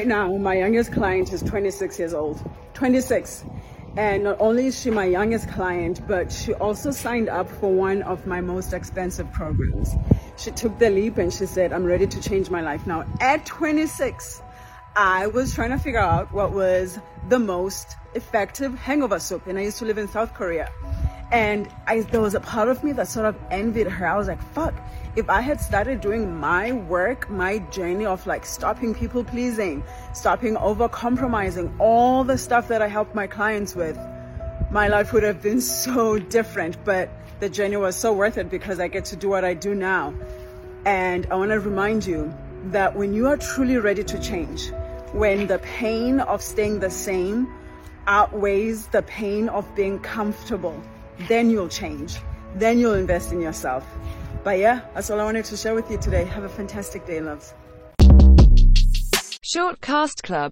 Right now, my youngest client is 26 years old, 26. And not only is she my youngest client, but she also signed up for one of my most expensive programs. She took the leap and she said, I'm ready to change my life now. At 26, I was trying to figure out what was the most effective hangover soup. And I used to live in South Korea. And there was a part of me that sort of envied her. I was like, fuck, if I had started doing my work, my journey of like stopping people pleasing, stopping over compromising, all the stuff that I helped my clients with, my life would have been so different. But the journey was so worth it because I get to do what I do now. And I want to remind you that when you are truly ready to change, when the pain of staying the same outweighs the pain of being comfortable, then you'll change. Then you'll invest in yourself. But yeah, that's all I wanted to share with you today. Have a fantastic day, loves. Shortcast Club.